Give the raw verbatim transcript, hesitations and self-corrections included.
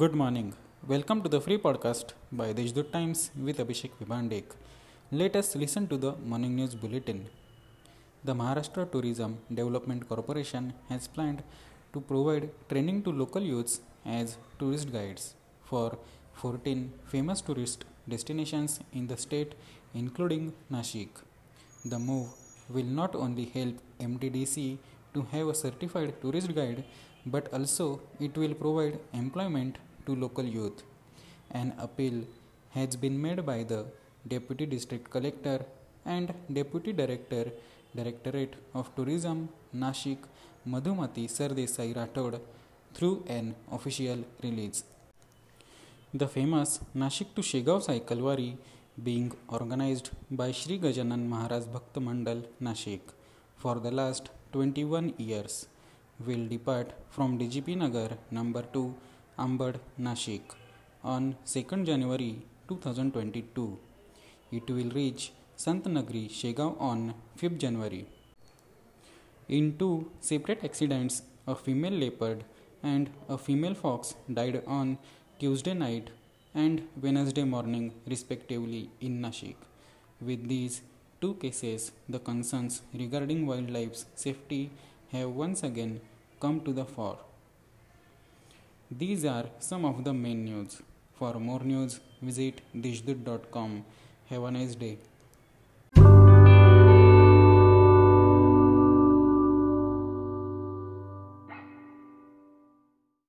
Good morning. Welcome to the free podcast by Deshdoot Times with Abhishek Vibhandek. Let us listen to the morning news bulletin. The Maharashtra Tourism Development Corporation has planned to provide training to local youths as tourist guides for fourteen famous tourist destinations in the state, including Nashik. The move will not only help M T D C to have a certified tourist guide, but also it will provide employment to local youth. An appeal has been made by the Deputy District Collector and Deputy Director, Directorate of Tourism, Nashik, Madhumati Sardesai Ratod, through an official release. The famous Nashik to Shegau Sai Kalwari being organized by Shri Gajanan Maharaj Bhaktamandal Nashik for the last twenty-one years will depart from D G P Nagar number two, Ambad, Nashik on second of January twenty twenty-two. It will reach Sant Nagari Shegaon on fifth of January. In two separate accidents, a female leopard and a female fox died on Tuesday night and Wednesday morning respectively in Nashik. With these two cases, the concerns regarding wildlife's safety have once again come to the fore. These are some of the main news. For more news, visit Dishdut dot com. Have a nice day.